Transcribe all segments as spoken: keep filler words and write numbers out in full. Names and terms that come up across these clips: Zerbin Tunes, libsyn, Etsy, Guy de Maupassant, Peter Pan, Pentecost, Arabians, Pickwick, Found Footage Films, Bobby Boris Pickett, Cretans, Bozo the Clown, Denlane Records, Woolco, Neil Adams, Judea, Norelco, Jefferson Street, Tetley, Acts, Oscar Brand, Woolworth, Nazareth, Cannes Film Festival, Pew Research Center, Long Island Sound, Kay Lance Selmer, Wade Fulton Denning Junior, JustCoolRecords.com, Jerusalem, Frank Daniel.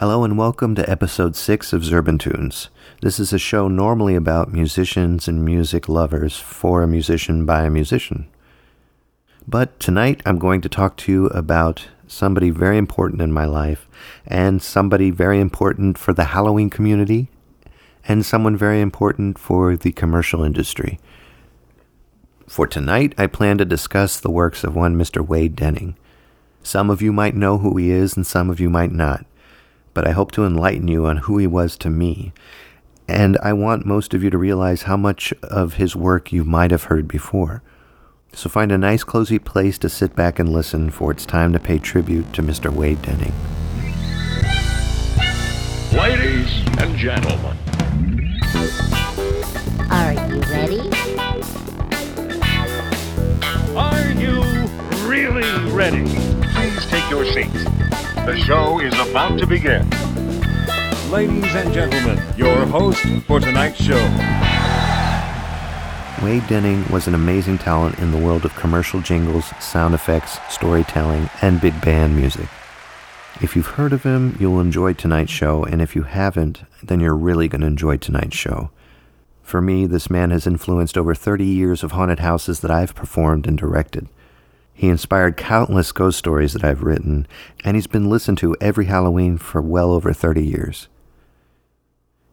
Hello and welcome to episode six of Zerbin Tunes. This is a show normally about musicians and music lovers for a musician by a musician. But tonight I'm going to talk to you about somebody very important in my life and somebody very important for the Halloween community and someone very important for the commercial industry. For tonight I plan to discuss the works of one Mister Wade Denning. Some of you might know who he is and some of you might not. But I hope to enlighten you on who he was to me. And I want most of you to realize how much of his work you might have heard before. So find a nice cozy place to sit back and listen, for it's time to pay tribute to Mister Wade Denning. Ladies and gentlemen. Are you ready? Are you really ready? Please take your seats. The show is about to begin. Ladies and gentlemen, your host for tonight's show. Wade Denning was an amazing talent in the world of commercial jingles, sound effects, storytelling, and big band music. If you've heard of him, you'll enjoy tonight's show, and if you haven't, then you're really going to enjoy tonight's show. For me, this man has influenced over thirty years of haunted houses that I've performed and directed. He inspired countless ghost stories that I've written, and he's been listened to every Halloween for well over thirty years.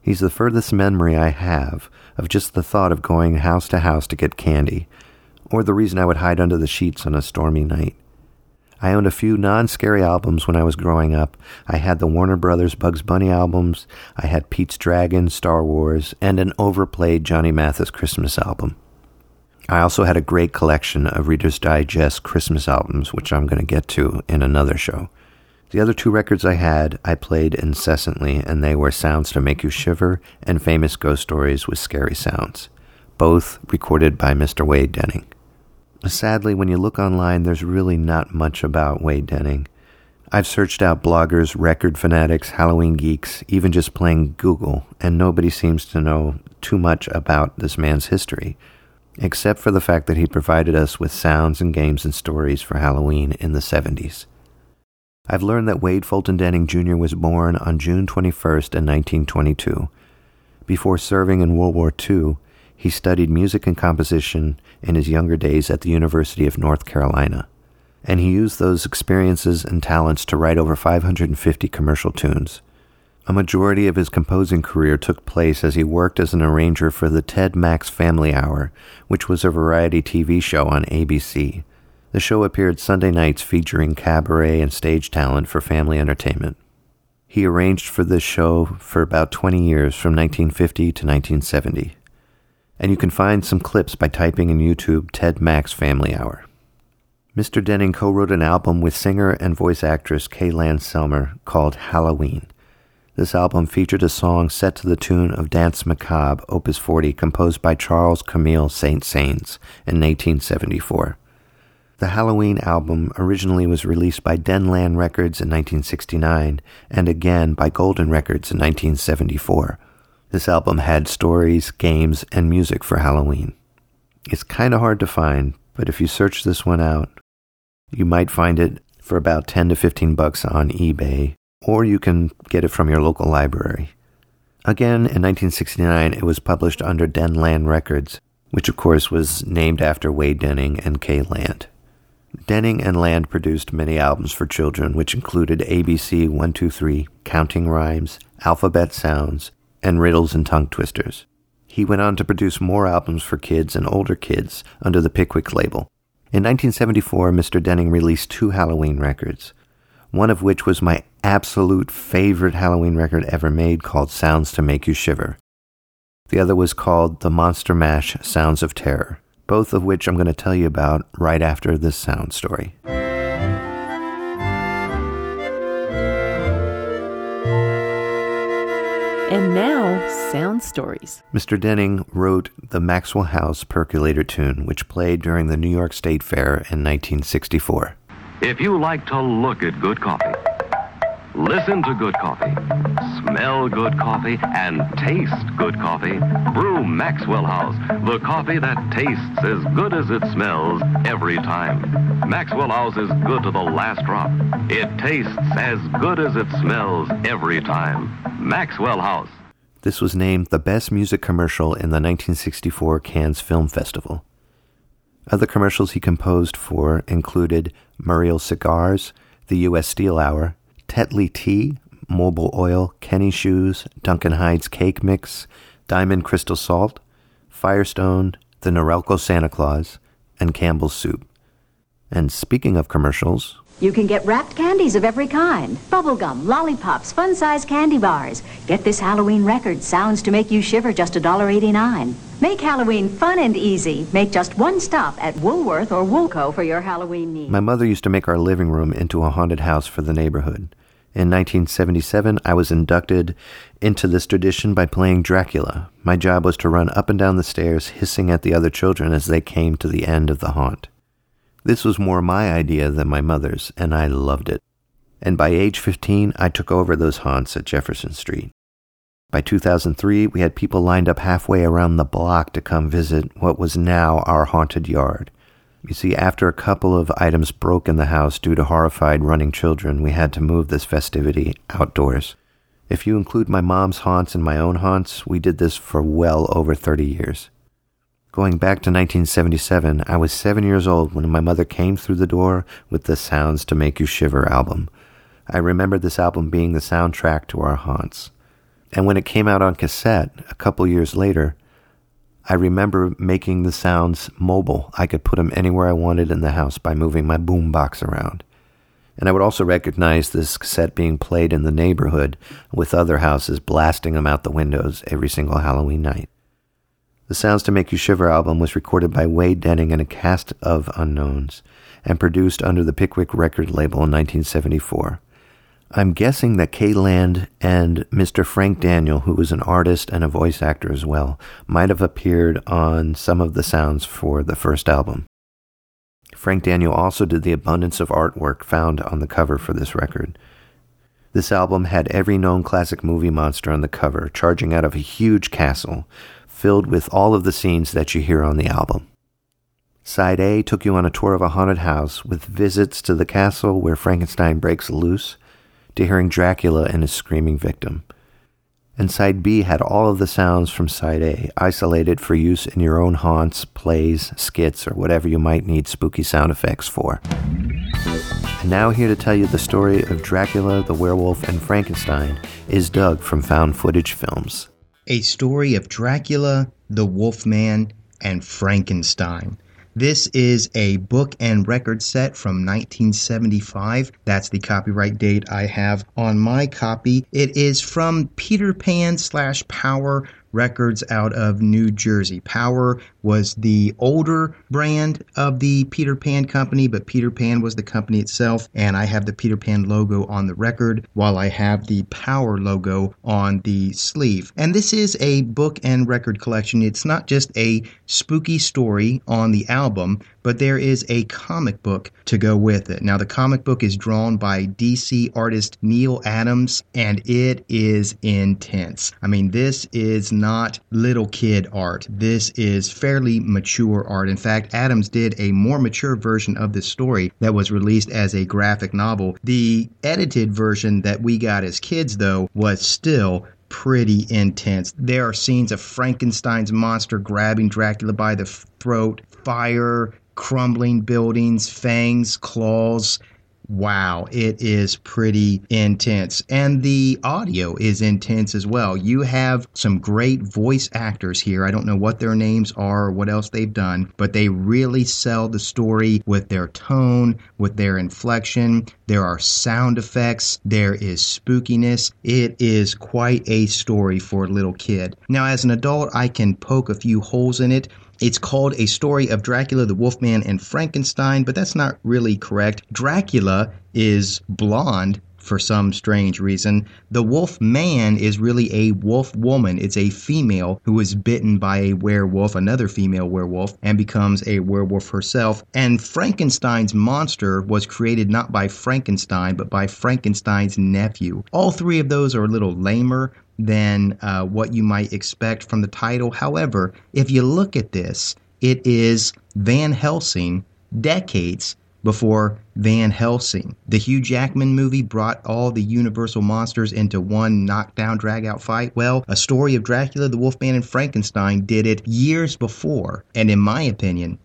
He's the furthest memory I have of just the thought of going house to house to get candy, or the reason I would hide under the sheets on a stormy night. I owned a few non-scary albums when I was growing up. I had the Warner Brothers Bugs Bunny albums, I had Pete's Dragon, Star Wars, and an overplayed Johnny Mathis Christmas album. I also had a great collection of Reader's Digest Christmas albums, which I'm going to get to in another show. The other two records I had, I played incessantly, and they were Sounds to Make You Shiver and Famous Ghost Stories with Scary Sounds, both recorded by Mister Wade Denning. Sadly, when you look online, there's really not much about Wade Denning. I've searched out bloggers, record fanatics, Halloween geeks, even just plain Google, and nobody seems to know too much about this man's history, except for the fact that he provided us with sounds and games and stories for Halloween in the seventies. I've learned that Wade Fulton Denning Junior was born on June twenty-first in nineteen twenty-two. Before serving in World War Two, he studied music and composition in his younger days at the University of North Carolina, and he used those experiences and talents to write over five hundred fifty commercial tunes. A majority of his composing career took place as he worked as an arranger for the Ted Max Family Hour, which was a variety T V show on A B C. The show appeared Sunday nights featuring cabaret and stage talent for family entertainment. He arranged for this show for about twenty years, from nineteen fifty to nineteen seventy. And you can find some clips by typing in YouTube Ted Max Family Hour. Mister Denning co-wrote an album with singer and voice actress Kay Lance Selmer called Halloween. This album featured a song set to the tune of Dance Macabre, Opus forty, composed by Charles Camille Saint-Saëns in nineteen seventy-four. The Halloween album originally was released by Denlane Records in nineteen sixty-nine and again by Golden Records in nineteen seventy-four. This album had stories, games, and music for Halloween. It's kind of hard to find, but if you search this one out, you might find it for about ten to fifteen bucks on eBay. Or you can get it from your local library. Again, in nineteen sixty-nine, it was published under Denlane Records, which of course was named after Wade Denning and Kay Land. Denning and Land produced many albums for children, which included A B C one two three, Counting Rhymes, Alphabet Sounds, and Riddles and Tongue Twisters. He went on to produce more albums for kids and older kids under the Pickwick label. In nineteen seventy-four, Mister Denning released two Halloween records, one of which was my absolute favorite Halloween record ever made, called Sounds to Make You Shiver. The other was called The Monster Mash Sounds of Terror, both of which I'm going to tell you about right after this sound story. And now, sound stories. Mister Denning wrote the Maxwell House Percolator tune, which played during the New York State Fair in nineteen sixty-four. If you like to look at good coffee, Listen to good coffee, smell good coffee, and taste good coffee. Brew Maxwell House, the coffee that tastes as good as it smells every time. Maxwell House is good to the last drop. It tastes as good as it smells every time. Maxwell House. This was named the best music commercial in the nineteen sixty-four Cannes Film Festival. Other commercials he composed for included Muriel Cigars, the U S. Steel Hour, Tetley Tea, Mobil Oil, Kenny Shoes, Duncan Hyde's Cake Mix, Diamond Crystal Salt, Firestone, the Norelco Santa Claus, and Campbell's Soup. And speaking of commercials... You can get wrapped candies of every kind. Bubblegum, lollipops, fun-sized candy bars. Get this Halloween record, Sounds to Make You Shiver, just one dollar eighty-nine. Make Halloween fun and easy. Make just one stop at Woolworth or Woolco for your Halloween needs. My mother used to make our living room into a haunted house for the neighborhood. In nineteen seventy-seven, I was inducted into this tradition by playing Dracula. My job was to run up and down the stairs, hissing at the other children as they came to the end of the haunt. This was more my idea than my mother's, and I loved it. And by age fifteen, I took over those haunts at Jefferson Street. By two thousand three, we had people lined up halfway around the block to come visit what was now our haunted yard. You see, after a couple of items broke in the house due to horrified running children, we had to move this festivity outdoors. If you include my mom's haunts and my own haunts, we did this for well over thirty years. Going back to nineteen seventy-seven, I was seven years old when my mother came through the door with the Sounds to Make You Shiver album. I remember this album being the soundtrack to our haunts. And when it came out on cassette a couple years later, I remember making the sounds mobile. I could put them anywhere I wanted in the house by moving my boombox around. And I would also recognize this cassette being played in the neighborhood with other houses blasting them out the windows every single Halloween night. The Sounds to Make You Shiver album was recorded by Wade Denning and a cast of unknowns and produced under the Pickwick record label in nineteen seventy-four. I'm guessing that Kay Lance and Mister Frank Daniel, who was an artist and a voice actor as well, might have appeared on some of the sounds for the first album. Frank Daniel also did the abundance of artwork found on the cover for this record. This album had every known classic movie monster on the cover, charging out of a huge castle, filled with all of the scenes that you hear on the album. Side A took you on a tour of a haunted house with visits to the castle where Frankenstein breaks loose, to hearing Dracula and his screaming victim. And Side B had all of the sounds from Side A, isolated for use in your own haunts, plays, skits, or whatever you might need spooky sound effects for. And now here to tell you the story of Dracula, the werewolf, and Frankenstein is Doug from Found Footage Films. A story of Dracula, the Wolfman, and Frankenstein. This is a book and record set from nineteen seventy-five. That's the copyright date I have on my copy. It is from Peter Pan slash Power Records out of New Jersey. Power was the older brand of the Peter Pan company, but Peter Pan was the company itself, and I have the Peter Pan logo on the record while I have the Power logo on the sleeve. And this is a book and record collection. It's not just a spooky story on the album, but there is a comic book to go with it. Now, the comic book is drawn by D C artist Neil Adams, and it is intense. I mean, this is not little kid art. This is fairly mature art. In fact, Adams did a more mature version of this story that was released as a graphic novel. The edited version that we got as kids, though, was still pretty intense. There are scenes of Frankenstein's monster grabbing Dracula by the throat, fire, crumbling buildings, fangs, claws. Wow, it is pretty intense. And the audio is intense as well. You have some great voice actors here. I don't know what their names are or what else they've done, but they really sell the story with their tone, with their inflection. There are sound effects. There is spookiness. It is quite a story for a little kid. Now, as an adult, I can poke a few holes in it. It's called A Story of Dracula, the Wolfman, and Frankenstein, but that's not really correct. Dracula is blonde. for some strange reason. The wolf man is really a wolf woman. It's a female who is bitten by a werewolf, another female werewolf, and becomes a werewolf herself. And Frankenstein's monster was created not by Frankenstein, but by Frankenstein's nephew. All three of those are a little lamer than uh, what you might expect from the title. However, if you look at this, it is Van Helsing decades before Van Helsing. The Hugh Jackman movie brought all the Universal monsters into one knockdown, drag-out fight. Well, A Story of Dracula, The Wolfman, and Frankenstein did it years before, and in my opinion,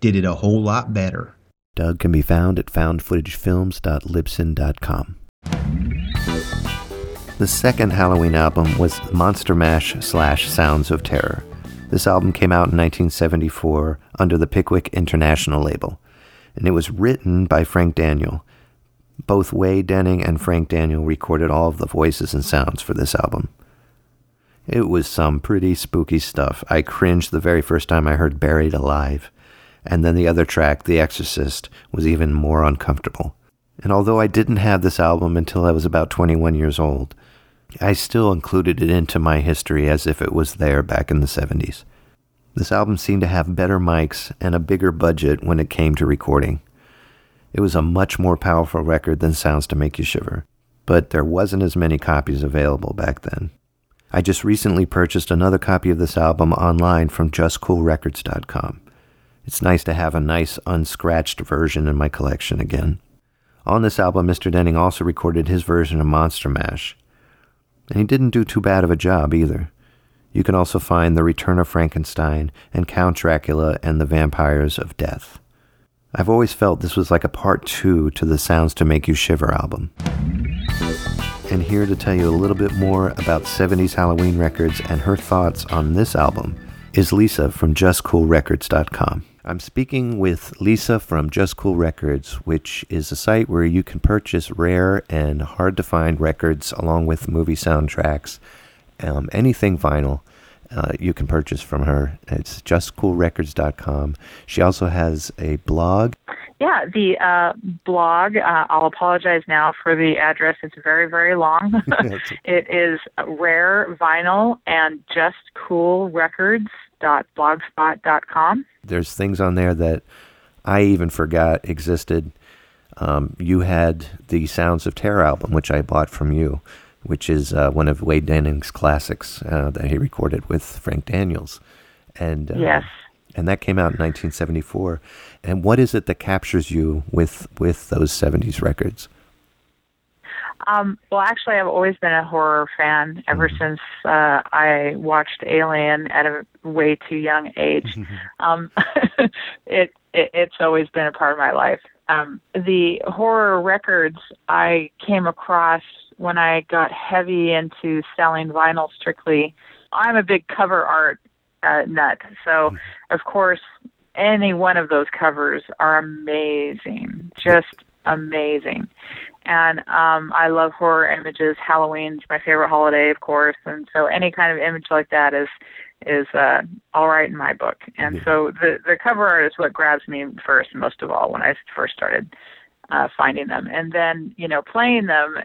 did it a whole lot better. Doug can be found at found footage films dot libsyn dot com. The second Halloween album was Monster Mash slash Sounds of Terror. This album came out in nineteen seventy-four under the Pickwick International label, and it was written by Frank Daniel. Both Wade Denning and Frank Daniel recorded all of the voices and sounds for this album. It was some pretty spooky stuff. I cringed the very first time I heard Buried Alive, and then the other track, The Exorcist, was even more uncomfortable. And although I didn't have this album until I was about twenty-one years old, I still included it into my history as if it was there back in the seventies. This album seemed to have better mics and a bigger budget when it came to recording. It was a much more powerful record than Sounds to Make You Shiver, but there wasn't as many copies available back then. I just recently purchased another copy of this album online from Just Cool Records dot com. It's nice to have a nice unscratched version in my collection again. On this album, Mister Denning also recorded his version of Monster Mash, and he didn't do too bad of a job either. You can also find The Return of Frankenstein and Count Dracula and the Vampires of Death. I've always felt this was like a part two to the Sounds to Make You Shiver album. And here to tell you a little bit more about seventies Halloween records and her thoughts on this album is Lisa from Just Cool Records dot com. I'm speaking with Lisa from Just Cool Records, which is a site where you can purchase rare and hard-to-find records along with movie soundtracks. Um, anything vinyl uh, you can purchase from her. It's just cool records dot com. She also has a blog. Yeah, the uh, blog, uh, I'll apologize now for the address. It's very, very long. It is Rare Vinyl and just cool records dot blogspot dot com. There's things on there that I even forgot existed. Um, you had the Sounds of Terror album, which I bought from you, which is uh, one of Wade Danning's classics uh, that he recorded with Frank Daniels. And uh, yes. And that came out in nineteen seventy-four. And what is it that captures you with, with those seventies records? Um, well, actually, I've always been a horror fan ever mm-hmm. since uh, I watched Alien at a way too young age. um, it, it it's always been a part of my life. Um, the horror records I came across when I got heavy into selling vinyl strictly. I'm a big cover art uh, nut, so of course any one of those covers are amazing, just amazing. And um, I love horror images. Halloween's my favorite holiday, of course, and so any kind of image like that is is uh, all right in my book. And yeah. so the, the cover art is what grabs me first, most of all, when I first started Uh, finding them, and then you know playing them.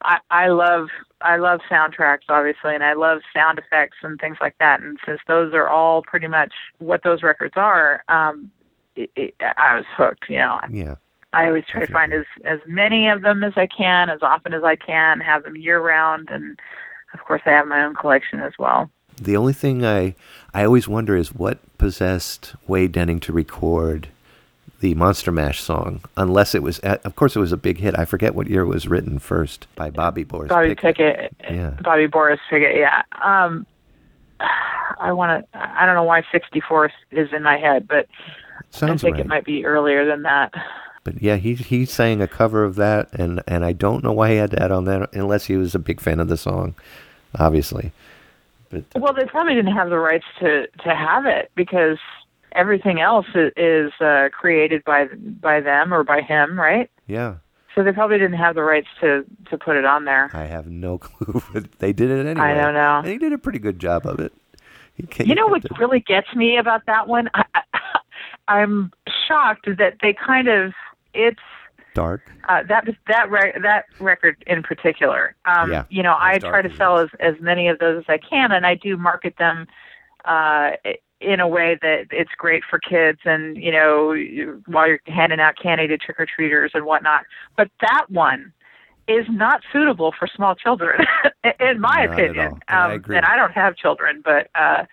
I, I love I love soundtracks, obviously, and I love sound effects and things like that. And since those are all pretty much what those records are, um, it, it, I was hooked. You know, yeah. I always try to find as as many of them as I can, as often as I can, have them year round, and of course, I have my own collection as well. The only thing I I always wonder is what possessed Wade Denning to record the Monster Mash song, unless it was, of course, it was a big hit. I forget what year it was written first by Bobby Boris Bobby Pickett. Pickett. Yeah. Bobby Boris Pickett, yeah. Um, I want to, I don't know why sixty-four is in my head, but Sounds I think right. It might be earlier than that. But yeah, he he sang a cover of that, and, and I don't know why he had that on that, unless he was a big fan of the song, obviously. But, well, they probably didn't have the rights to, to have it, because everything else is uh, created by by them or by him, right? Yeah. So they probably didn't have the rights to, to put it on there. I have no clue, but they did it anyway. I don't know. And he did a pretty good job of it. You know what really gets me about that one? I, I, I'm shocked that they kind of, it's Dark. Uh, that that re- that record in particular. Um, yeah, you know, I try to sell as, as many of those as I can, and I do market them uh, in a way that it's great for kids, and you know, while you're handing out candy to trick or treaters and whatnot. But that one is not suitable for small children, in my not opinion. Um, I agree. And I don't have children, but. Uh,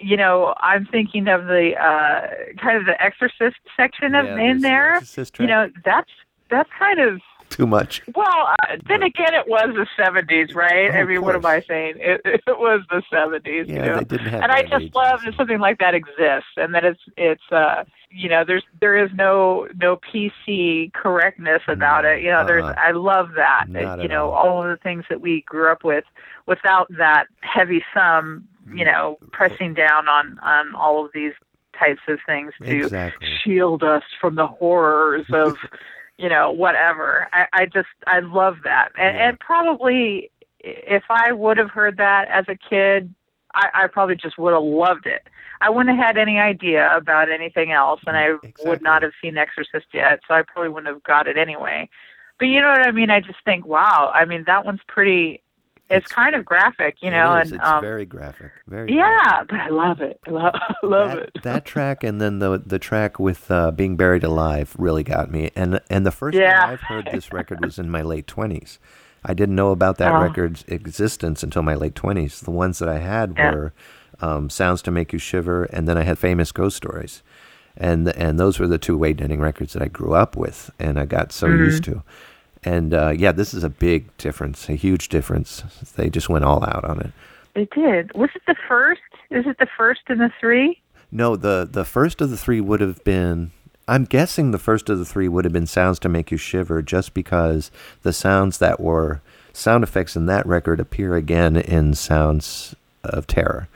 You know, I'm thinking of the uh, kind of the Exorcist section of yeah, in there. You know, that's that's kind of too much. Well, uh, then again, it was the seventies, right? Oh, I mean, what am I saying? It, it was the seventies. Yeah, you know? They didn't have. And I just love that something like that exists, and that it's it's uh, you know, there's there is no no P C correctness about no, it. You know, uh, there's I love that. Not you know, all. all of the things that we grew up with, without that heavy thumb. You know, pressing down on, on all of these types of things to exactly. shield us from the horrors of, you know, whatever. I, I just, I love that. And, yeah. and probably if I would have heard that as a kid, I, I probably just would have loved it. I wouldn't have had any idea about anything else, and I exactly. would not have seen Exorcist yet, so I probably wouldn't have got it anyway. But you know what I mean? I just think, wow, I mean, that one's pretty... It's, it's kind of graphic, you know. It is. And It's um, very graphic. Very yeah, graphic. But I love it. I love, I love that, it. That track and then the the track with uh, Being Buried Alive really got me. And and the first yeah. time I've heard this record was in my late twenties. I didn't know about that oh. record's existence until my late twenties. The ones that I had yeah. were um, Sounds to Make You Shiver, and then I had Famous Ghost Stories. And and those were the two Wade Denning records that I grew up with and I got so mm-hmm. used to. And, uh, yeah, this is a big difference, a huge difference. They just went all out on it. They did. Was it the first? Is it the first in the three? No, the, the first of the three would have been, I'm guessing the first of the three would have been Sounds to Make You Shiver, just because the sounds that were sound effects in that record appear again in Sounds of Terror.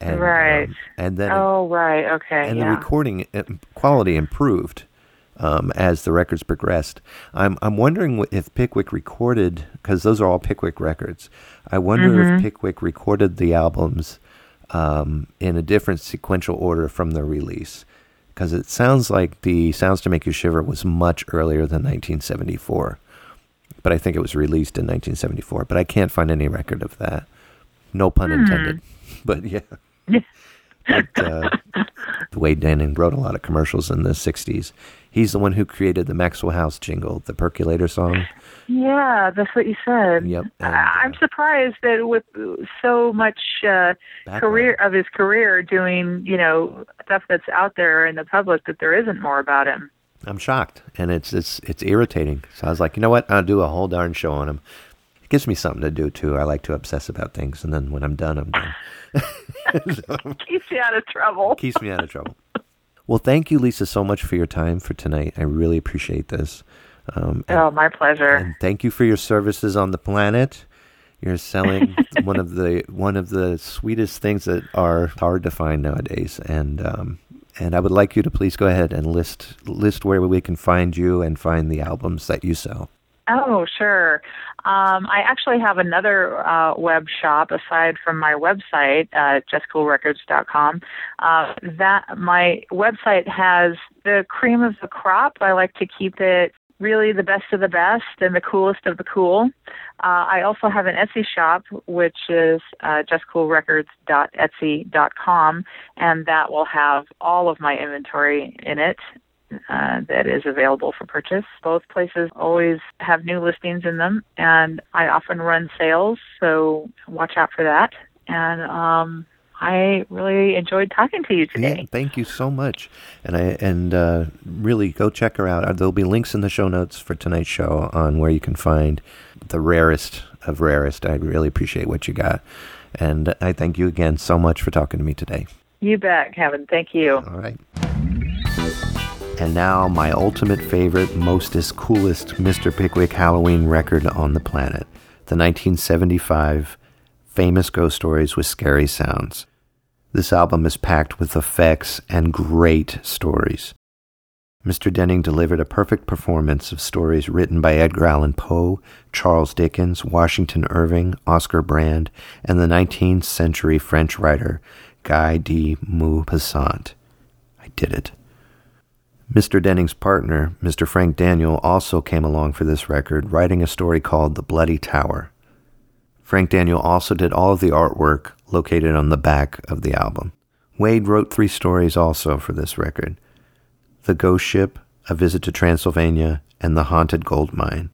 And, right. Um, and then oh, right, okay, And yeah. the recording quality improved. Um, as the records progressed, I'm I'm wondering if Pickwick recorded, because those are all Pickwick records. I wonder mm-hmm. if Pickwick recorded the albums um, in a different sequential order from their release, because it sounds like the Sounds to Make You Shiver was much earlier than nineteen seventy-four, but I think it was released in nineteen seventy-four. But I can't find any record of that. No pun mm. intended. But yeah. But uh, Wade Denning wrote a lot of commercials in the sixties. He's the one who created the Maxwell House jingle, the Percolator song. Yeah, that's what you said. Yep. And, uh, I'm surprised that with so much uh, career of his career doing, you know, stuff that's out there in the public, that there isn't more about him. I'm shocked, and it's it's it's irritating. So I was like, you know what? I'll do a whole darn show on him. It gives me something to do, too. I like to obsess about things, and then when I'm done, I'm done. So, keeps you out of trouble. Keeps me out of trouble. Well, thank you, Lisa, so much for your time for tonight. I really appreciate this. Um, and, oh, my pleasure. And thank you for your services on the planet. You're selling one of the one of the sweetest things that are hard to find nowadays. And um, and I would like you to please go ahead and list list where we can find you and find the albums that you sell. Oh, sure. Um, I actually have another uh, web shop aside from my website, uh, Just Cool Records dot com. Uh, that my website has the cream of the crop. I like to keep it really the best of the best and the coolest of the cool. Uh, I also have an Etsy shop, which is uh, Just Cool Records dot etsy dot com, and that will have all of my inventory in it. Uh, that is available for purchase. Both places always have new listings in them, and I often run sales, so watch out for that. And um, I really enjoyed talking to you today. Yeah, thank you so much. And I and uh, really go check her out. There'll be links in the show notes for tonight's show on where you can find the rarest of rarest. I really appreciate what you got. And I thank you again so much for talking to me today. You bet, Kevin. Thank you. All right. And now, my ultimate favorite, mostest, coolest Mister Pickwick Halloween record on the planet, the nineteen seventy-five Famous Ghost Stories with Scary Sounds. This album is packed with effects and great stories. Mister Denning delivered a perfect performance of stories written by Edgar Allan Poe, Charles Dickens, Washington Irving, Oscar Brand, and the nineteenth century French writer Guy de Maupassant. I did it. Mister Denning's partner, Mister Frank Daniel, also came along for this record, writing a story called The Bloody Tower. Frank Daniel also did all of the artwork located on the back of the album. Wade wrote three stories also for this record: The Ghost Ship, A Visit to Transylvania, and The Haunted Gold Mine.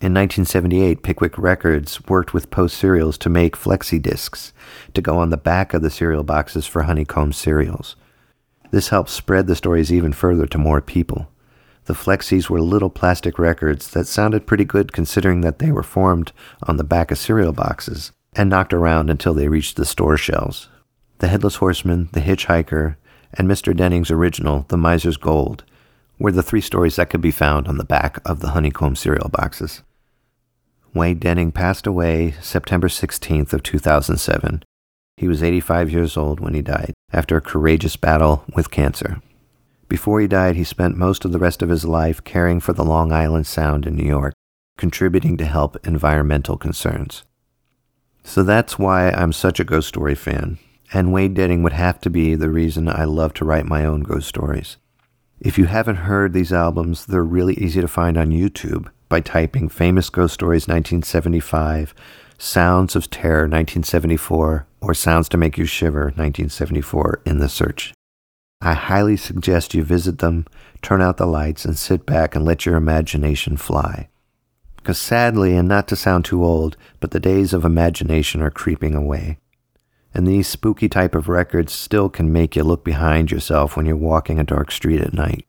In nineteen seventy-eight, Pickwick Records worked with Post Cereals to make flexi-discs to go on the back of the cereal boxes for Honeycomb cereals. This helped spread the stories even further to more people. The flexis were little plastic records that sounded pretty good considering that they were formed on the back of cereal boxes and knocked around until they reached the store shelves. The Headless Horseman, The Hitchhiker, and Mister Denning's original, The Miser's Gold, were the three stories that could be found on the back of the Honeycomb cereal boxes. Wade Denning passed away September sixteenth of two thousand seven. He was eighty-five years old when he died, after a courageous battle with cancer. Before he died, he spent most of the rest of his life caring for the Long Island Sound in New York, contributing to help environmental concerns. So that's why I'm such a ghost story fan, and Wade Denning would have to be the reason I love to write my own ghost stories. If you haven't heard these albums, they're really easy to find on YouTube by typing Famous Ghost Stories nineteen seventy-five, Sounds of Terror nineteen seventy-four, or Sounds to Make You Shiver nineteen seventy-four in the search. I highly suggest you visit them, turn out the lights, and sit back and let your imagination fly. Because sadly, and not to sound too old, but the days of imagination are creeping away. And these spooky type of records still can make you look behind yourself when you're walking a dark street at night.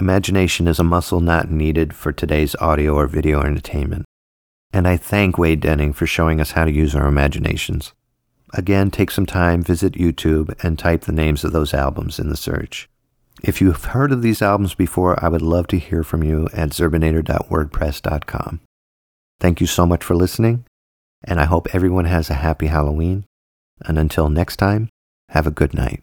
Imagination is a muscle not needed for today's audio or video entertainment. And I thank Wade Denning for showing us how to use our imaginations. Again, take some time, visit YouTube, and type the names of those albums in the search. If you have heard of these albums before, I would love to hear from you at zerbinator dot wordpress dot com. Thank you so much for listening, and I hope everyone has a happy Halloween. And until next time, have a good night.